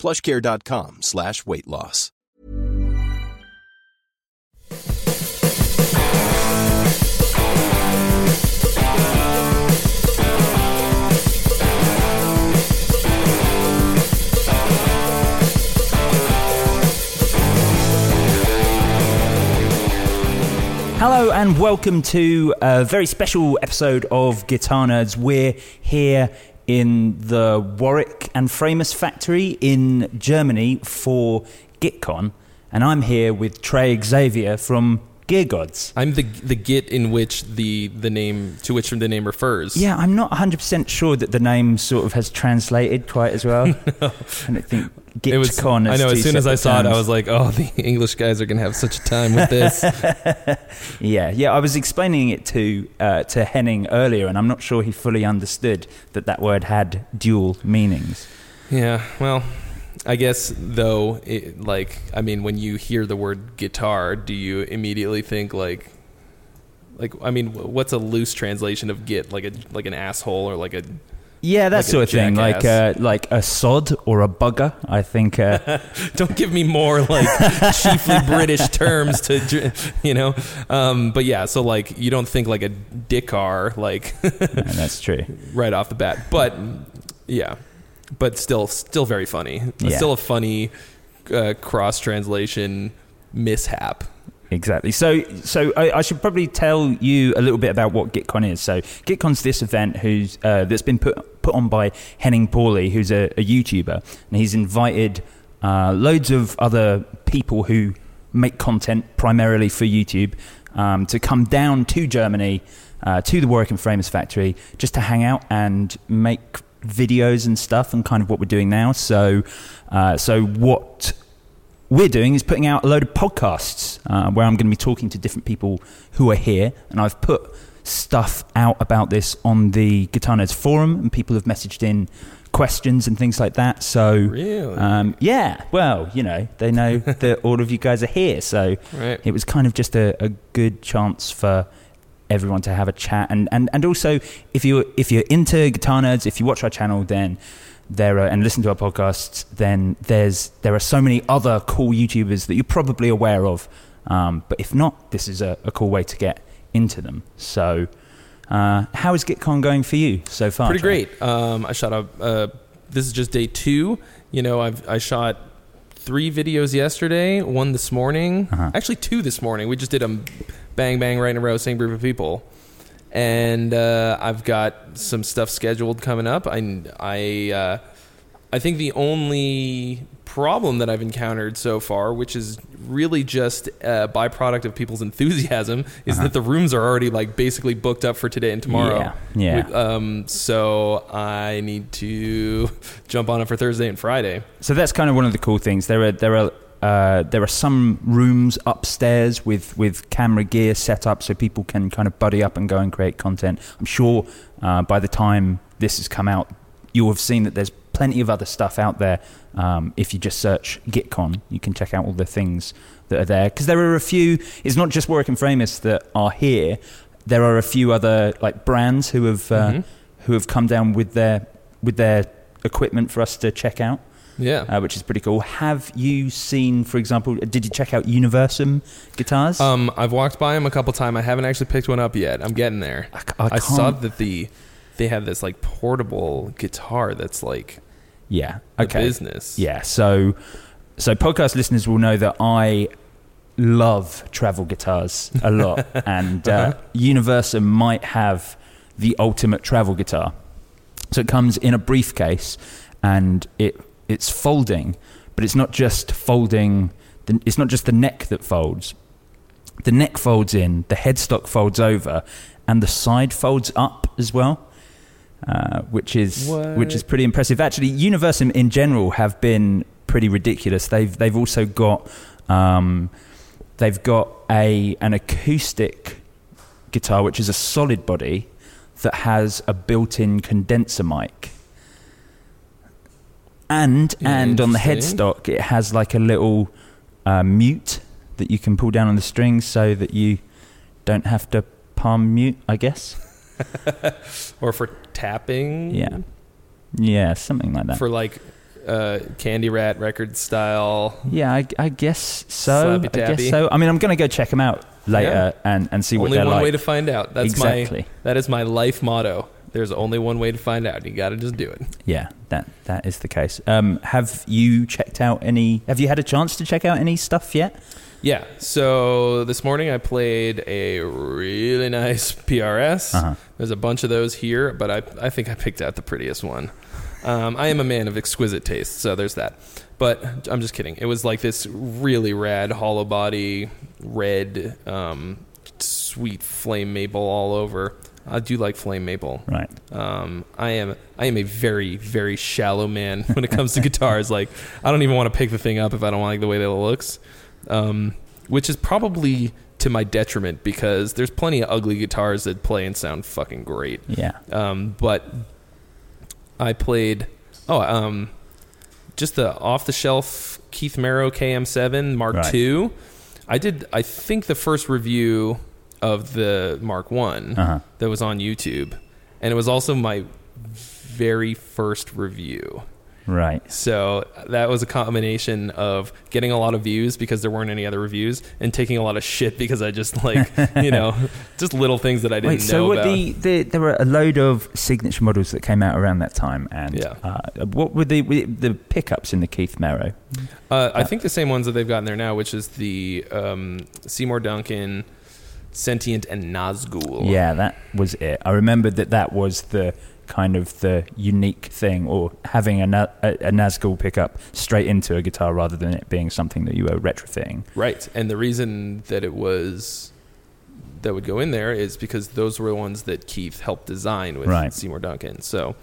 PlushCare.com/weight loss. Hello and welcome to a very special episode of Guitar Nerds. We're here in the Warwick and Framus factory in Germany for GitCon, and I'm here with Trey Xavier from Gear Gods. I'm the Git in which the name to which the name refers. Yeah, I'm not 100% sure that the name sort of has translated quite as well. No. I don't think GitCon. I know. As soon as I saw it, I was like, "Oh, the English guys are going to have such a time with this." Yeah. I was explaining it to Henning earlier, and I'm not sure he fully understood that word had dual meanings. Yeah. Well, I guess though, when you hear the word guitar, do you immediately think what's a loose translation of Git? Like an asshole or like a. Yeah, that sort of thing, like a sod or a bugger, I think. Don't give me more chiefly British terms to, But yeah, so you don't think like a dickar, No, that's true. Right off the bat, but still very funny. Yeah. Still a funny cross translation mishap. Exactly. So I should probably tell you a little bit about what GitCon is. So GitCon's this event that's been put on by Henning Pawley, who's a YouTuber, and he's invited loads of other people who make content primarily for YouTube to come down to Germany to the Warwick and Framus factory just to hang out and make videos and stuff, and kind of what we're doing now. So what we're doing is putting out a load of podcasts where I'm going to be talking to different people who are here, and I've put stuff out about this on the Guitar Nerds forum, and people have messaged in questions and things like that. So really? They know that all of you guys are here, so right. It was kind of just a good chance for everyone to have a chat, and also if you're into Guitar Nerds, if you watch our channel, then and listen to our podcasts, then there are so many other cool YouTubers that you're probably aware of, but if not, this is a cool way to get into them. So how is GitCon going for you so far? Pretty great. I shot this is just day 2. I shot 3 videos yesterday, 1 this morning. Uh-huh. Actually 2 this morning. We just did a bang bang right in a row, same group of people. And I've got some stuff scheduled coming up. I think the only problem that I've encountered so far, which is really just a byproduct of people's enthusiasm, is that the rooms are already basically booked up for today and tomorrow. Yeah. So I need to jump on it for Thursday and Friday. So that's kind of one of the cool things. There are some rooms upstairs with camera gear set up so people can kind of buddy up and go and create content. I'm sure by the time this has come out, you'll have seen that there's plenty of other stuff out there. If you just search GitCon, you can check out all the things that are there. Because there are a few, it's not just Warwick and Framus that are here. There are a few other brands who have come down with their equipment for us to check out. Yeah, which is pretty cool. Have you seen, for example, did you check out Universum guitars? I've walked by them a couple times. I haven't actually picked one up yet. I'm getting there. I saw that they have this portable guitar that's a business. Yeah, so podcast listeners will know that I love travel guitars a lot, and Universum might have the ultimate travel guitar. So it comes in a briefcase, and it's folding, but it's not just folding. It's not just the neck that folds. The neck folds in, the headstock folds over, and the side folds up as well, which is pretty impressive. Actually, Universum in general have been pretty ridiculous. They've also got an acoustic guitar, which is a solid body that has a built-in condenser mic. And on the headstock, it has like a little mute that you can pull down on the strings so that you don't have to palm mute, I guess. Or for tapping. Yeah, something like that. For like Candy Rat record style. Yeah, I guess so. Slappy Tappy. I guess so. I mean, I'm going to go check them out later and see what they're like. Only one way to find out. That is my life motto. There's only one way to find out. You got to just do it. Yeah, that is the case. Have you had a chance to check out any stuff yet? Yeah. So this morning I played a really nice PRS. Uh-huh. There's a bunch of those here, but I think I picked out the prettiest one. I am a man of exquisite taste, so there's that. But I'm just kidding. It was like this really rad hollow body red sweet flame maple all over. I do like flame maple. Right. I am a very, very shallow man when it comes to guitars. Like, I don't even want to pick the thing up if I don't like the way that it looks, which is probably to my detriment because there's plenty of ugly guitars that play and sound fucking great. Yeah. But I played just the off-the-shelf Keith Marrow KM7 Mark II. I think the first review of the Mark I that was on YouTube, and it was also my very first review. Right. So that was a combination of getting a lot of views because there weren't any other reviews, and taking a lot of shit because I just like just little things that I didn't know about. So there were a load of signature models that came out around that time, and what were the pickups in the Keith Marrow? I think the same ones that they've got in there now, which is the Seymour Duncan, Sentient, and Nazgul. Yeah, that was it. I remembered that was the kind of the unique thing, or having a Nazgul pickup straight into a guitar rather than it being something that you were retrofitting. Right, and the reason that it was that would go in there is because those were the ones that Keith helped design with Seymour Duncan, so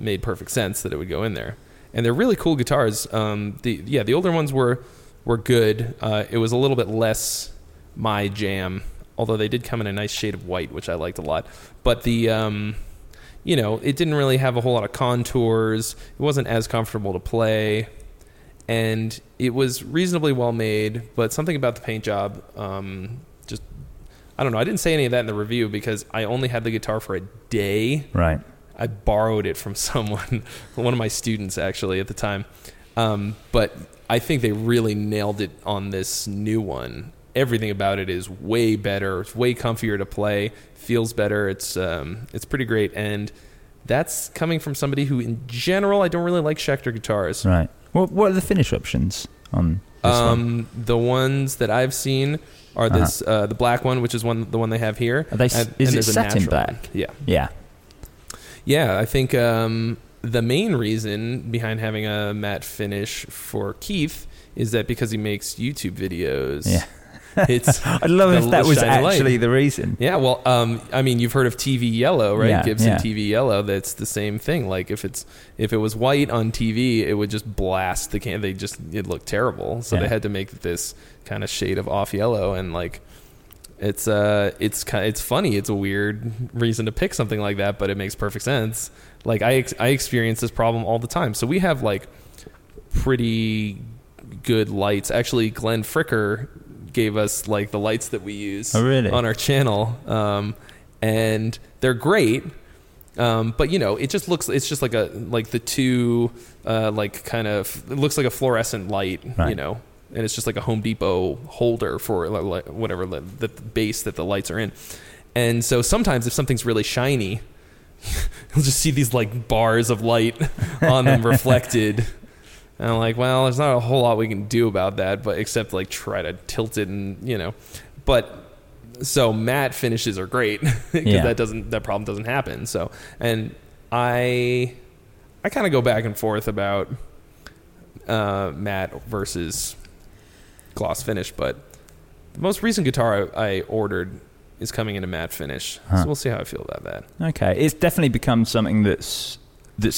made perfect sense that it would go in there. And they're really cool guitars. The older ones were good. It was a little bit less my jam, although they did come in a nice shade of white, which I liked a lot. But the it didn't really have a whole lot of contours. It wasn't as comfortable to play, and it was reasonably well made, but something about the paint job, just, I don't know. I didn't say any of that in the review because I only had the guitar for a day. Right. I borrowed it from someone, one of my students actually at the time. But I think they really nailed it on this new one. Everything about it is way better. It's way comfier to play. Feels better. It's pretty great. And that's coming from somebody who, in general, I don't really like Schecter guitars. Right. What are the finish options on this one? The ones that I've seen are this the black one, which is the one they have here. Are they, is it satin black? One. Yeah. Yeah. Yeah, I think the main reason behind having a matte finish for Keith is that because he makes YouTube videos. Yeah. I'd love if that was actually the reason. Yeah, well, I mean, you've heard of TV yellow, right? Yeah, Gibson TV yellow. That's the same thing. Like if it was white on TV, it would just blast the can. It looked terrible. So they had to make this kind of shade of off yellow, and like it's funny. It's a weird reason to pick something like that, but it makes perfect sense. Like I experience this problem all the time. So we have like pretty good lights. Actually, Glenn Fricker gave us like the lights that we use on our channel, and they're great, but it just looks, it's just like the two like kind of, it looks like a fluorescent light, and it's just like a Home Depot holder for like, whatever the base that the lights are in. And so sometimes if something's really shiny, you'll just see these like bars of light on them reflected. And I'm like, well, there's not a whole lot we can do about that, but except like try to tilt it and, you know. But so matte finishes are great because that problem doesn't happen. So, and I kind of go back and forth about matte versus gloss finish, but the most recent guitar I ordered is coming in a matte finish. So we'll see how I feel about that. Okay. It's definitely become something that's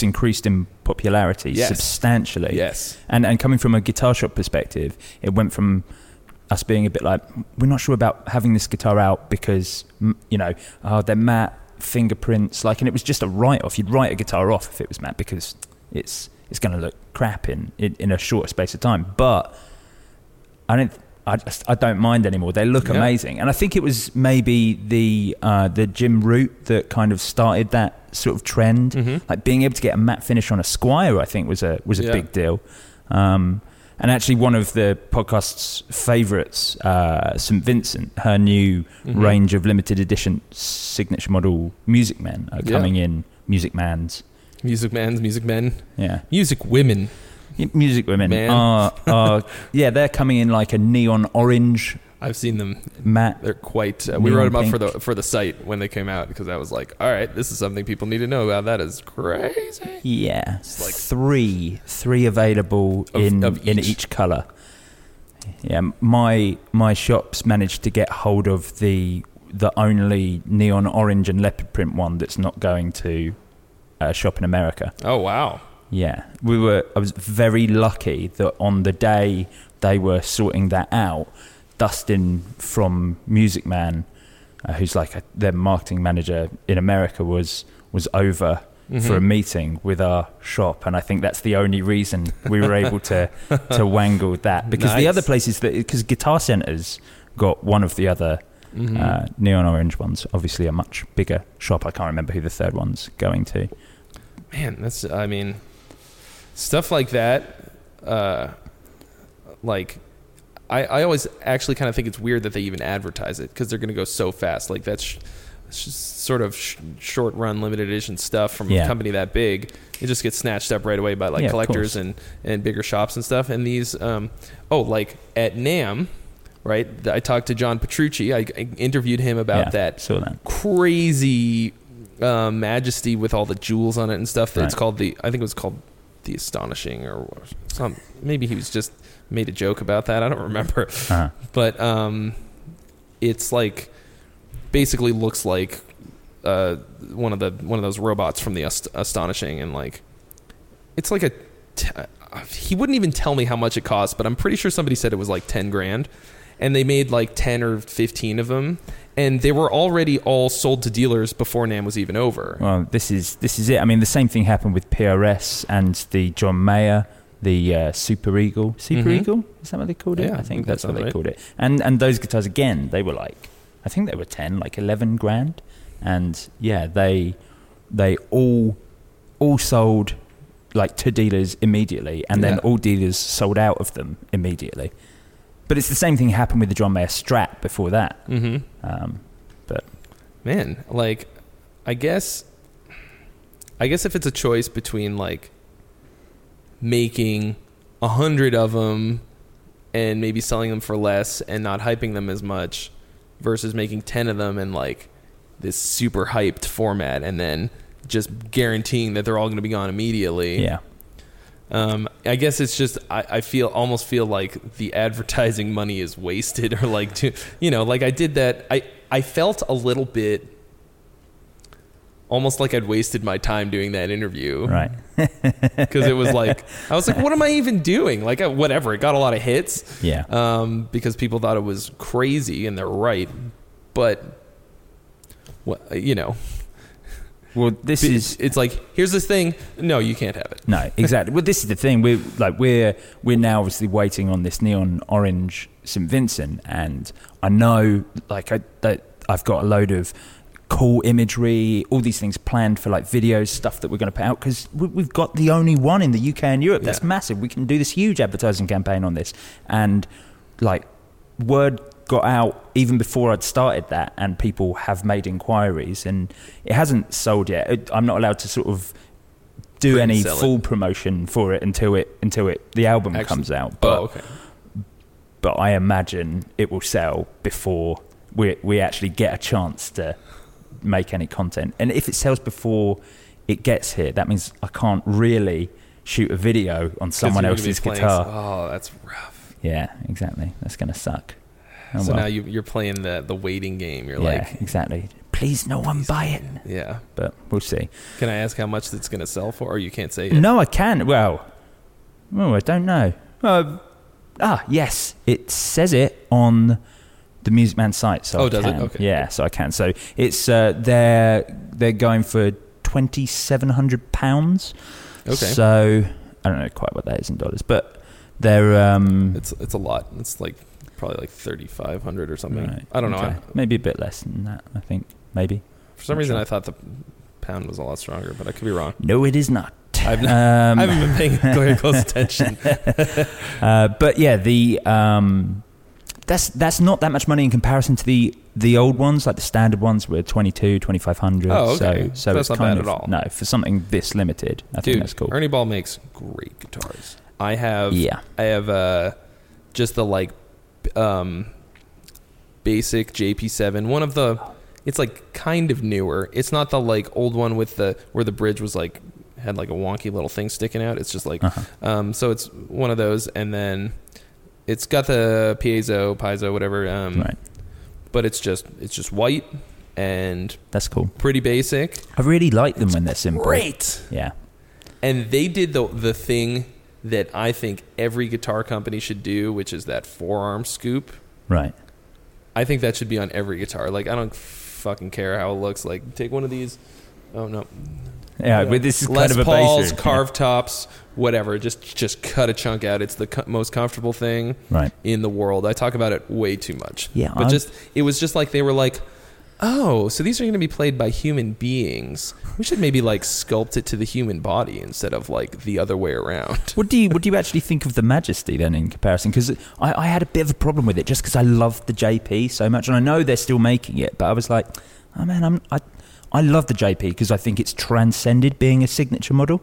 increased in popularity substantially. Yes. And coming from a guitar shop perspective, it went from us being a bit like, we're not sure about having this guitar out because, you know, they're matte, fingerprints, like, and it was just a write-off. You'd write a guitar off if it was matte because it's going to look crap in a short space of time. But I don't mind anymore. They look amazing. And I think it was maybe the Jim Root that kind of started that sort of trend. Mm-hmm. Like being able to get a matte finish on a Squire, I think was a big deal. And actually one of the podcast's favorites, St. Vincent, her new range of limited edition signature model Music Men are coming in. Music women. are they're coming in like a neon orange. I've seen them matte. They're quite. We wrote them up for the site when they came out because I was like, all right, this is something people need to know about. That is crazy. Yeah, it's like three available in each color. Yeah, my shops managed to get hold of the only neon orange and leopard print one that's not going to a shop in America. Oh wow. Yeah, I was very lucky that on the day they were sorting that out, Dustin from Music Man, who's like their marketing manager in America, was over for a meeting with our shop, and I think that's the only reason we were able to wangle that because the other places because Guitar Centre's got one of the other neon orange ones, obviously a much bigger shop. I can't remember who the third one's going to. Man, stuff like that, I always actually kind of think it's weird that they even advertise it because they're going to go so fast. Like that's sort of short run limited edition stuff from a company that big. It just gets snatched up right away by like collectors and bigger shops and stuff. And these, like at NAMM, right? I talked to John Petrucci. I interviewed him about that crazy Majesty with all the jewels on it and stuff. Right. It's called I think it was called The Astonishing or some. Maybe he was just made a joke about that. I don't remember. Uh-huh. But it's like basically looks like one of those robots from The Astonishing, and like it's like he wouldn't even tell me how much it cost, but I'm pretty sure somebody said it was like $10,000, and they made like 10 or 15 of them. And they were already all sold to dealers before NAMM was even over. Well, this is it. I mean, the same thing happened with PRS and the John Mayer, the Super Eagle. Eagle? Is that what they called it? Yeah, I think that's what they called it. And those guitars, again, they were like, I think they were 10, like $11,000. And yeah, they all sold like to dealers immediately. And then all dealers sold out of them immediately. But it's the same thing happened with the John Mayer Strat before that. Mm-hmm. But man, like, I guess if it's a choice between like making 100 of them and maybe selling them for less and not hyping them as much, versus making 10 of them and like this super hyped format and then just guaranteeing that they're all going to be gone immediately. Yeah. I guess it's just I almost feel like the advertising money is wasted, or like I did that. I felt a little bit almost like I'd wasted my time doing that interview, right? Because it was like I was like, what am I even doing? Like whatever. It got a lot of hits, because people thought it was crazy, and they're right. But what. Well, it's like, here's this thing. No, you can't have it. No, exactly. Well, this is the thing. We're now obviously waiting on this neon orange St. Vincent, and I know that I've got a load of cool imagery, all these things planned for like videos, stuff that we're going to put out because we've got the only one in the UK and Europe. That's massive. We can do this huge advertising campaign on this, and like word got out even before I'd started that, and people have made inquiries, and it hasn't sold yet. I'm not allowed to sort of do any full promotion for it until the album comes out. But but I imagine it will sell before we actually get a chance to make any content. And if it sells before it gets here, that means I can't really shoot a video on someone else's guitar. Oh, that's rough. Yeah, exactly. That's going to suck. Oh, so well. Now you're playing the waiting game. You're exactly. Please, no one buy it. Yeah. But we'll see. Can I ask how much that's going to sell for? Or you can't say it? No, I can. Well, I don't know. Yes. It says it on the Music Man site. So does it? Okay. Yeah, so I can. So it's they're going for £2,700. Okay. So I don't know quite what that is in dollars, but they're it's a lot. It's probably 3,500 or something. Right. I don't know. Maybe a bit less than that, I think. Maybe. For some reason, I thought the pound was a lot stronger, but I could be wrong. No, it is not. I haven't been paying very close attention. But yeah, the that's not that much money in comparison to the old ones, like the standard ones were 2,500. Oh, okay. So that's not bad at all. No, for something this limited, I think that's cool. Ernie Ball makes great guitars. I have just the basic JP7. One of the, it's kind of newer. It's not the old one with where the bridge was had a wonky little thing sticking out. It's just so it's one of those, and then it's got the piezo, whatever. Right. But it's just white, and that's cool. Pretty basic. I really like them when they're simple. Great. Yeah. And they did the thing that I think every guitar company should do, which is that forearm scoop. Right. I think that should be on every guitar. I don't fucking care how it looks. Take one of these. Oh no. Yeah, but this is Les kind of a Pauls, basic. Carved tops, whatever. Just cut a chunk out. It's the most comfortable thing in the world. I talk about it way too much. Yeah, but it was just they were oh, so these are going to be played by human beings. We should maybe sculpt it to the human body instead of the other way around. What do you actually think of the Majesty then in comparison? Because I had a bit of a problem with it just because I loved the JP so much, and I know they're still making it, but I was oh man, I love the JP because I think it's transcended being a signature model.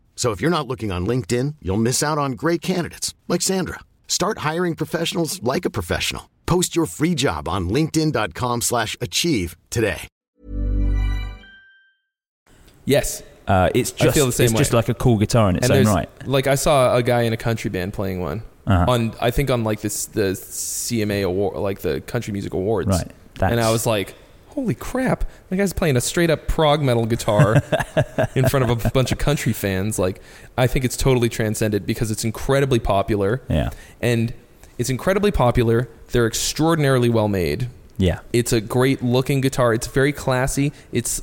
So if you're not looking on LinkedIn, you'll miss out on great candidates, like Sandra. Start hiring professionals like a professional. Post your free job on linkedin.com/achieve today. Yes. It's just a cool guitar in its own right. I saw a guy in a country band playing one on, I think on the CMA award, the Country Music Awards. Right. And I was holy crap, that guy's playing a straight up prog metal guitar in front of a bunch of country fans. I think it's totally transcended because it's incredibly popular. Yeah. And it's incredibly popular. They're extraordinarily well made. Yeah. It's a great looking guitar. It's very classy. It's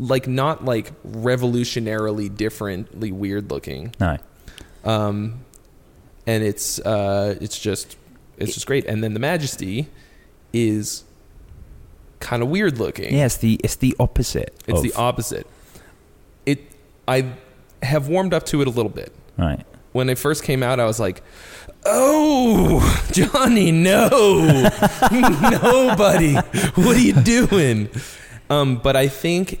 not revolutionarily differently weird looking. No. And it's just great. And then the Majesty is kind of weird looking. Yeah, it's the opposite. It's the opposite. I have warmed up to it a little bit. Right. when it first came out, I was like, oh, Johnny, no. Nobody. What are you doing? But I think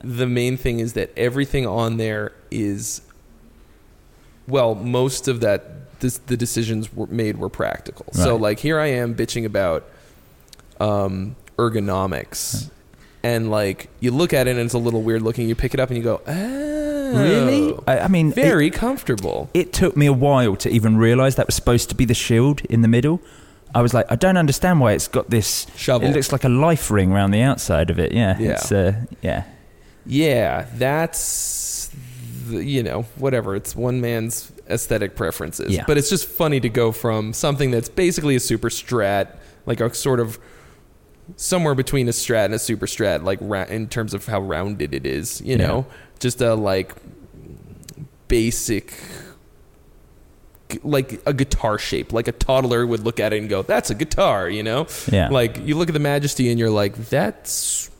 the main thing is that everything on there is, well, most of that, the decisions made were practical. Right. So, like, here I am bitching about ergonomics. Right. And, like, you look at it and it's a little weird looking. You pick it up and you go, oh. Really? I mean... Very comfortable. It took me a while to even realise that was supposed to be the shield in the middle. I was like, I don't understand why it's got this... Shovel. It looks like a life ring around the outside of it. Yeah. Yeah. It's, yeah. Yeah, that's... You know, whatever. It's one man's aesthetic preferences. Yeah. But it's just funny to go from something that's basically a super strat, like a sort of... somewhere between a strat and a super strat, like in terms of how rounded it is, you know, just a like basic, like a guitar shape, like a toddler would look at it and go, that's a guitar, you know? Yeah. Like you look at the Majesty and you're like, that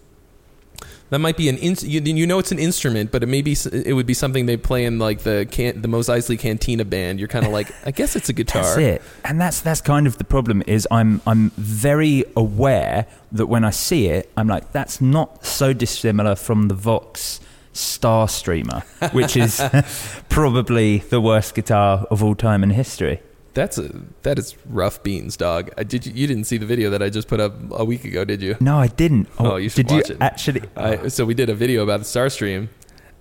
might be an you know, it's an instrument, but it would be something they play in like the Mos Eisley Cantina band. You're kind of like, I guess it's a guitar. That's it. And that's kind of the problem is I'm very aware that when I see it, I'm like, that's not so dissimilar from the Vox Star Streamer, which is probably the worst guitar of all time in history. That is rough beans, dog. You didn't see the video that I just put up a week ago, did you? No, I didn't. Oh, you should watch it. Actually, so we did a video about the Star Stream,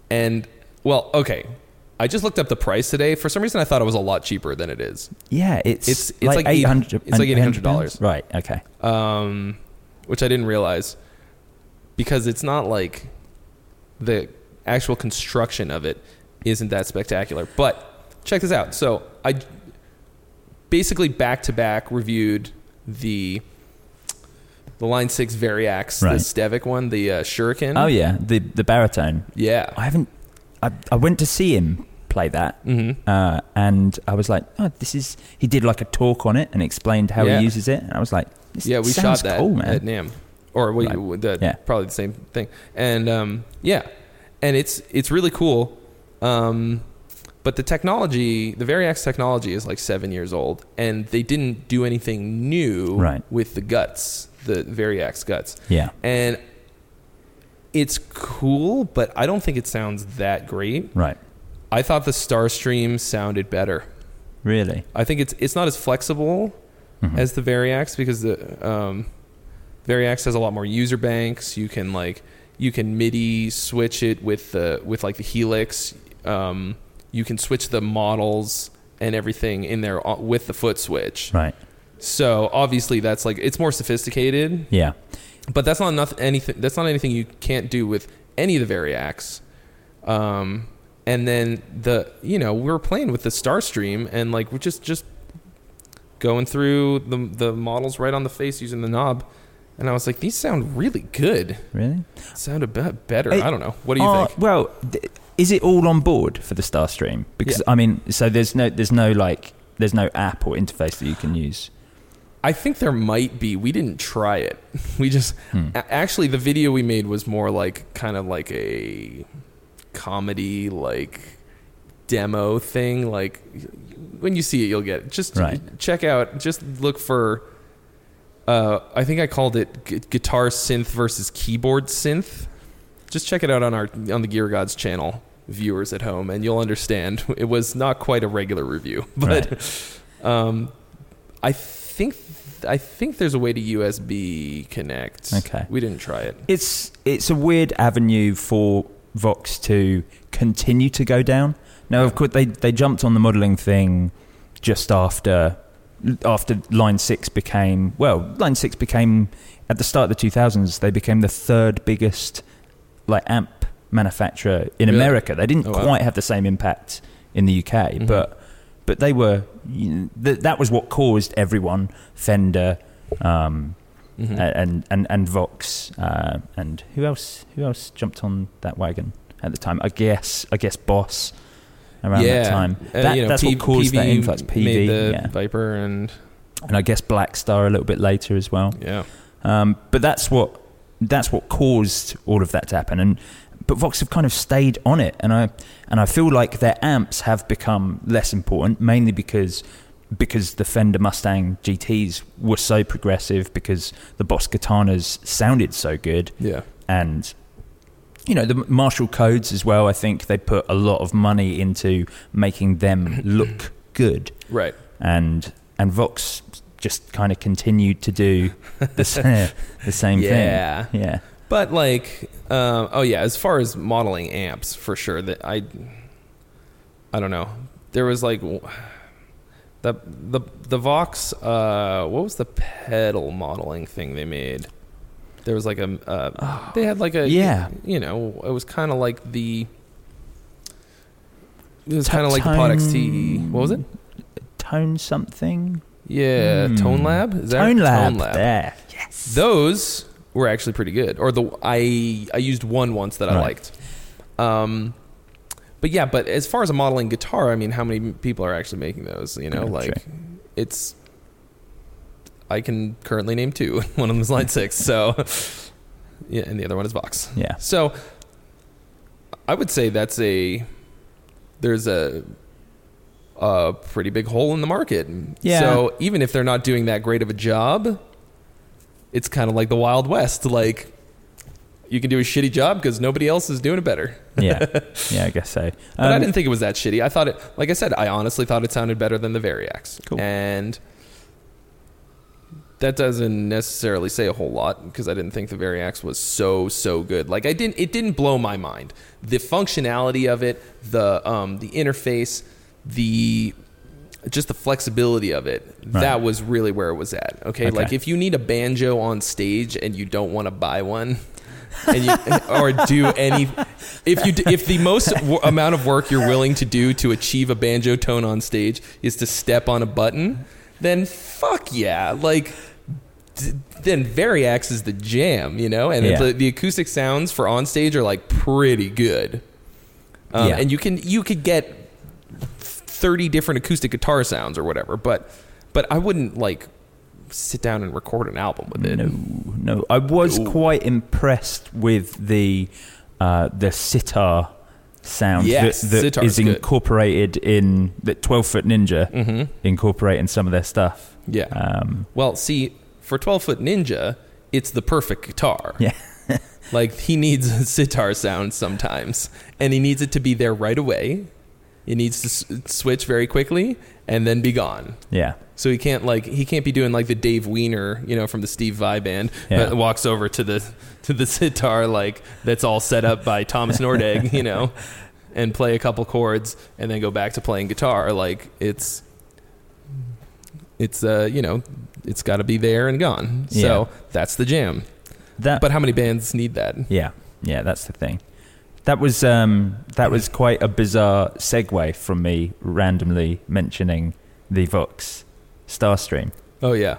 and well, okay. I just looked up the price today. For some reason, I thought it was a lot cheaper than it is. Yeah, it's like $800. It's like $800. Right. Okay. Which I didn't realize because it's not like the actual construction of it isn't that spectacular. But check this out. So I. Basically, back-to-back reviewed the Line 6 Variax, right. The Stevic one, the Shuriken. Oh, yeah, the baritone. Yeah. I went to see him play that, and I was like, oh, this is... He did, like, a talk on it and explained how he uses it, and I was like, this we sounds shot that cool, man. At NAMM. Or probably the same thing. And, and it's really cool. But the technology, the Variax technology is like 7 years old, and they didn't do anything new with the guts, the Variax guts. Yeah. And it's cool, but I don't think it sounds that great. Right. I thought the Starstream sounded better. Really? I think it's not as flexible as the Variax because the Variax has a lot more user banks. You can MIDI switch it with like the Helix. You can switch the models and everything in there with the foot switch. Right. So obviously that's like, it's more sophisticated. Yeah. But that's not anything. That's not anything you can't do with any of the Variax. And then we were playing with the Starstream and like, we're just going through the models right on the face using the knob. And I was like, these sound really good. Really? Sound a bit better. I don't know. What do you think? Well, is it all on board for the Starstream? Because I mean, so there's no app or interface that you can use. I think there might be. We didn't try it. We just actually the video we made was more like kind of like a comedy like demo thing. Like when you see it, you'll get it. Just check out. Just look for. I think I called it guitar synth versus keyboard synth. Just check it out on the Gear Gods channel, viewers at home, and you'll understand. It was not quite a regular review, but I think there's a way to USB connect. Okay, we didn't try it. It's a weird avenue for Vox to continue to go down. Now, of course, they jumped on the modeling thing just after Line 6 became at the start of the 2000s. They became the third biggest. Like amp manufacturer in America. They didn't quite have the same impact in the UK, but they were. That was what caused everyone Fender, and Vox, and who else jumped on that wagon at the time? I guess Boss around that time. That's what caused that influx. PV made the Viper and I guess Black Star a little bit later as well. Yeah, but that's what caused all of that to happen. And but Vox have kind of stayed on it, and I feel like their amps have become less important, mainly because the Fender Mustang GTs were so progressive, because the Boss Katanas sounded so good. Yeah. And, you know, the Marshall Codes as well, I think they put a lot of money into making them look good. Right. And Vox just kind of continued to do the same thing. Yeah. But like, as far as modeling amps, for sure, that I don't know. There was like... The Vox, what was the pedal modeling thing they made? There was like they had like a, you know, it was kind of like the Pod XT. What was it? Tone something? Yeah, Tone Lab? Is that Tone Lab. There. Yes. Those were actually pretty good. Or I used one once that I liked. But yeah, but as far as a modeling guitar, I mean, how many people are actually making those? You know, I can currently name two. One of them is Line 6, so yeah, and the other one is Vox. Yeah. So I would say there's a pretty big hole in the market. Yeah. So even if they're not doing that great of a job, it's kind of like the Wild West, like. You can do a shitty job because nobody else is doing it better. Yeah, I guess so. But I didn't think it was that shitty. I thought it, like I said, I honestly thought it sounded better than the Variax. Cool. And that doesn't necessarily say a whole lot because I didn't think the Variax was so good. Like it didn't blow my mind. The functionality of it, the interface, just the flexibility of it, that was really where it was at. Okay, like if you need a banjo on stage and you don't want to buy one. If the most amount of work you're willing to do to achieve a banjo tone on stage is to step on a button, then fuck yeah, like then Variax is the jam, you know. And the acoustic sounds for on stage are like pretty good, and you could get 30 different acoustic guitar sounds or whatever, but I wouldn't like sit down and record an album with it. No. I was quite impressed with the sitar sound that is incorporated in the 12-foot Ninja, incorporating some of their stuff. Yeah. Well, see, for 12-foot Ninja, it's the perfect guitar. Yeah. Like, he needs a sitar sound sometimes, and he needs it to be there right away. It needs to switch very quickly and then be gone. Yeah. So he can't be doing like the Dave Weiner, you know, from the Steve Vai Band, that walks over to the sitar, like that's all set up by Thomas Nordegg, you know, and play a couple chords and then go back to playing guitar. Like it's got to be there and gone. So that's the jam. But how many bands need that? Yeah. Yeah. That's the thing. That was quite a bizarre segue from me randomly mentioning the Vox Star Stream. Oh yeah,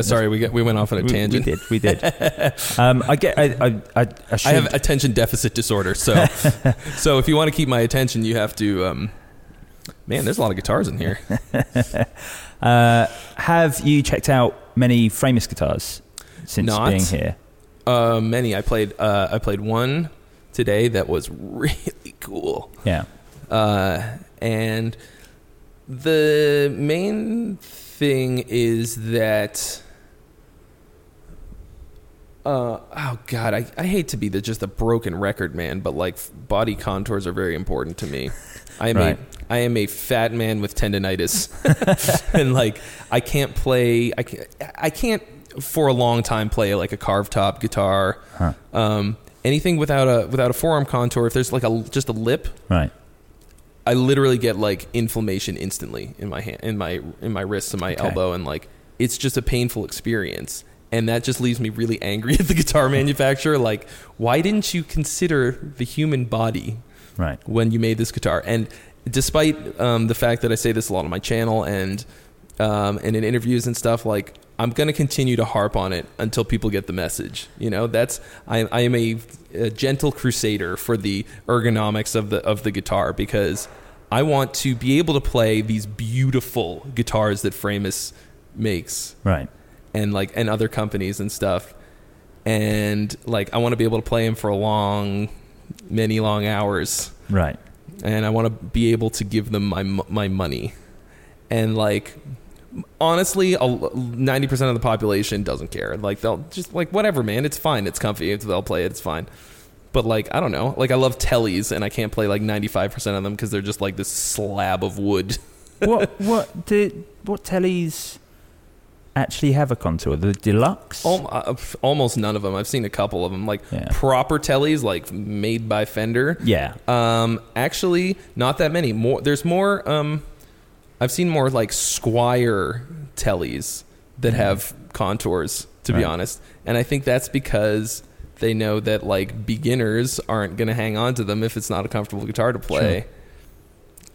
sorry, we went off on a tangent. We did. I have attention deficit disorder, so so if you want to keep my attention, you have to. Man, there's a lot of guitars in here. Have you checked out many Framus guitars since being here? Many. I played one today that was really cool. Yeah. And the main thing is that I hate to be just a broken record man, but like body contours are very important to me. I am a fat man with tendonitis. And like I can't for a long time play like a carved top guitar. Anything without a forearm contour, if there's like just a lip, right? I literally get like inflammation instantly in my hand, in my wrists, and my elbow, and like it's just a painful experience, and that just leaves me really angry at the guitar manufacturer. Like, why didn't you consider the human body, right, when you made this guitar? And despite the fact that I say this a lot on my channel and in interviews and stuff, like, I'm going to continue to harp on it until people get the message. You know, I am a gentle crusader for the ergonomics of the guitar, because I want to be able to play these beautiful guitars that Framus makes. Right. And other companies and stuff. And like, I want to be able to play them for a long, many long hours. Right. And I want to be able to give them my money. And, like, honestly, 90% of the population doesn't care. Like, they'll just, like, whatever, man. It's fine. It's comfy. They'll play it. It's fine. But, like, I don't know. Like, I love tellies, and I can't play, like, 95% of them because they're just, like, this slab of wood. What tellies actually have a contour? The deluxe? Almost none of them. I've seen a couple of them. Like, proper tellies, like, made by Fender. Yeah. Actually, not that many. There's more... I've seen more, like, Squire tellies that have contours, to be honest. And I think that's because they know that, like, beginners aren't going to hang on to them if it's not a comfortable guitar to play. Sure.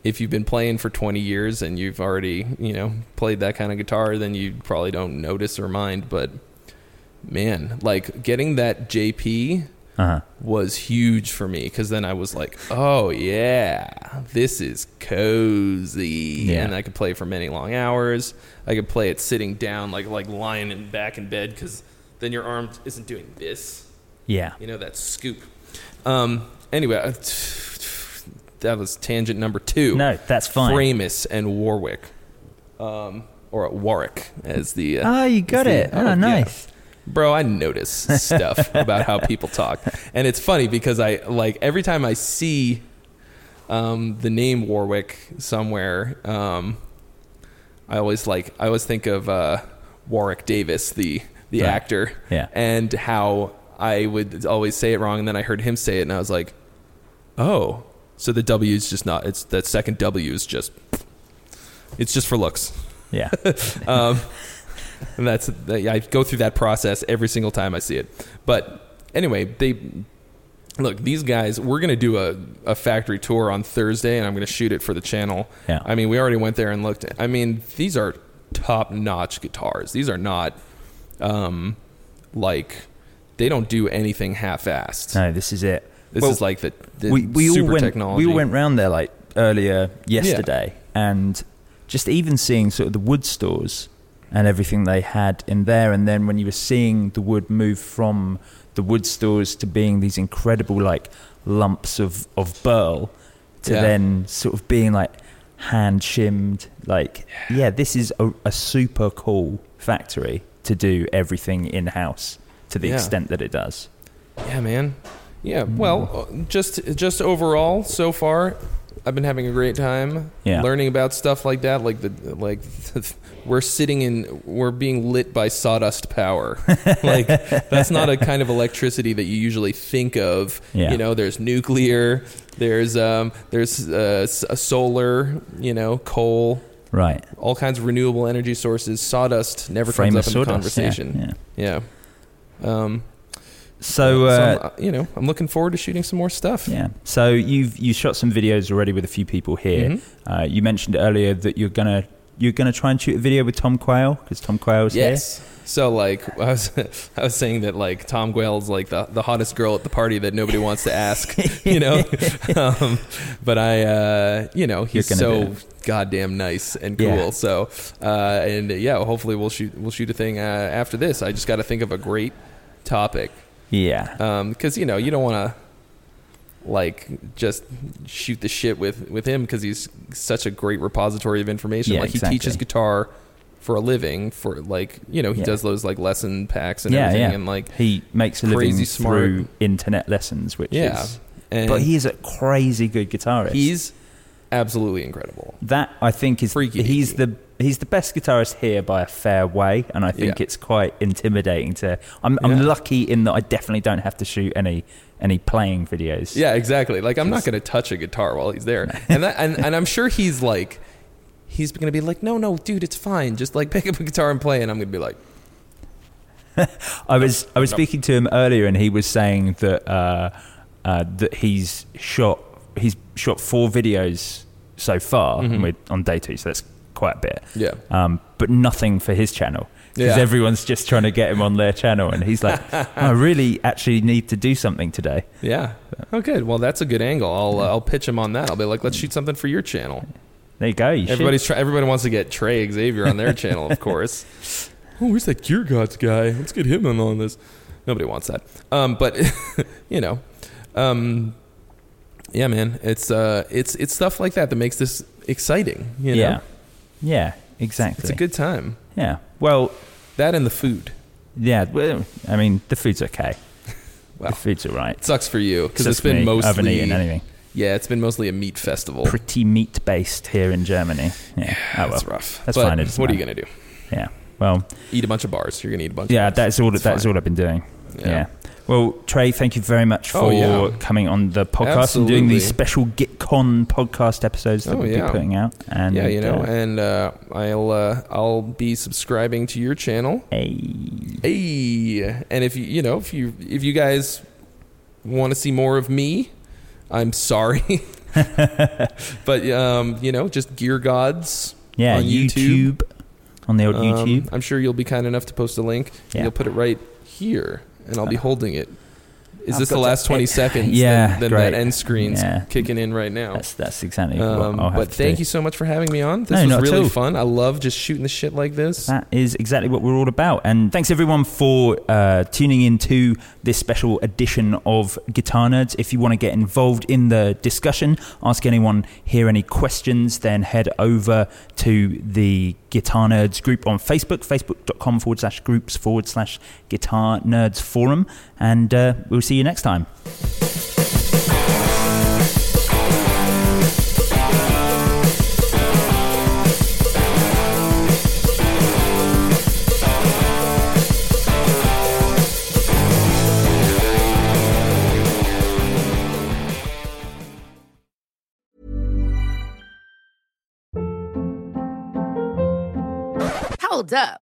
If you've been playing for 20 years and you've already, you know, played that kind of guitar, then you probably don't notice or mind. But, man, like, getting that JP was huge for me, because then I was like, oh, yeah, this is cozy. Yeah. And I could play for many long hours. I could play it sitting down, like lying in back in bed, because then your arm isn't doing this. Yeah. You know, that scoop. Anyway, that was tangent number 2. No, that's fine. Framus and Warwick. Or Warwick as the... you got it. Nice. Yeah. Bro, I notice stuff about how people talk. And it's funny because I, like, every time I see the name Warwick somewhere, I always think of Warwick Davis, the actor. Yeah. And how I would always say it wrong, and then I heard him say it, and I was like, oh, so the W is just not, it's that second W is just, it's just for looks. Yeah. And I go through that process every single time I see it. But anyway, these guys, we're going to do a factory tour on Thursday, and I'm going to shoot it for the channel. Yeah. I mean, we already went there and looked. I mean, these are top-notch guitars. These are not, they don't do anything half-assed. No, this is it. This is like the super technology. We all went round there, like, earlier yesterday, and just even seeing sort of the wood stores and everything they had in there, and then when you were seeing the wood move from the wood stores to being these incredible, like, lumps of burl to then sort of being, like, hand shimmed, like, this is a super cool factory to do everything in-house to the extent that it does. Yeah, man. Yeah, well, just overall, so far, I've been having a great time learning about stuff like that. Like we're being lit by sawdust power. Like, that's not a kind of electricity that you usually think of. Yeah. You know, there's nuclear, there's solar, you know, coal. Right. All kinds of renewable energy sources. Sawdust never comes up in the conversation. Yeah. So you know, I'm looking forward to shooting some more stuff. Yeah. So you shot some videos already with a few people here. Mm-hmm. You mentioned earlier that you're gonna try and shoot a video with Tom Quayle, because Tom Quayle's here. So, like, I was saying that, like, Tom Quayle's, like, the hottest girl at the party that nobody wants to ask, you know. But I, you know, he's so goddamn nice and cool. Yeah. So, hopefully we'll shoot a thing after this. I just got to think of a great topic. Yeah. Because, you know, you don't want to, like, just shoot the shit with him, because he's such a great repository of information. Yeah, like, exactly. He teaches guitar for a living, for, like, you know, he does those, like, lesson packs and everything. Yeah. And, like, he makes a living through internet lessons, which is... And but he's a crazy good guitarist. He's absolutely incredible. That, I think, is... Freaky. He's the best guitarist here by a fair way, and I think it's quite intimidating to... I'm lucky in that I definitely don't have to shoot any playing videos. Yeah, exactly. Like, I'm not going to touch a guitar while he's there. And I'm sure he's like... He's going to be like, no, dude, it's fine. Just, like, pick up a guitar and play. And I'm going to be like... I was speaking to him earlier, and he was saying that that he's shot 4 videos so far, and we're on day 2, so that's... quite a bit, but nothing for his channel, because everyone's just trying to get him on their channel, and he's like, oh, I really actually need to do something today. Oh, good. Well, that's a good angle. I'll pitch him on that. I'll be like, let's shoot something for your channel. There you go. Everybody wants to get Trey Xavier on their channel, of course. Oh, where's that Gear Gods guy? Let's get him on this. Nobody wants that. But you know, yeah, man, it's stuff like that that makes this exciting, you know? Yeah. Yeah, exactly. It's a good time. Yeah. Well, that and the food. Yeah. Well, I mean, the food's okay. Well, the food's all right. It sucks for you because it's been mostly... I haven't eaten anything. Yeah, it's been mostly a meat festival. Pretty meat-based here in Germany. Yeah, that's rough. That's fine. What are you going to do? Yeah, well... Eat a bunch of bars. You're going to eat a bunch of bars. That's all I've been doing. Yeah. Well, Trey, thank you very much for coming on the podcast and doing these special GitCon podcast episodes that we'll be putting out. And, yeah, you know, and I'll be subscribing to your channel. Hey. And if you guys want to see more of me, I'm sorry, but just Gear Gods on YouTube. On the old YouTube. I'm sure you'll be kind enough to post a link. Yeah. You'll put it right here. And I'll be holding it. Is this the last 20 seconds? Yeah, then that end screen's kicking in right now. That's exactly what I'll have But to thank do. You so much for having me on. This was really fun. I love just shooting the shit like this. That is exactly what we're all about. And thanks everyone for tuning in to this special edition of Guitar Nerds. If you want to get involved in the discussion, ask anyone here any questions, then head over to the Guitar Nerds group on Facebook, facebook.com/groups/Guitar Nerds Forum. And we'll see you next time. Hold up.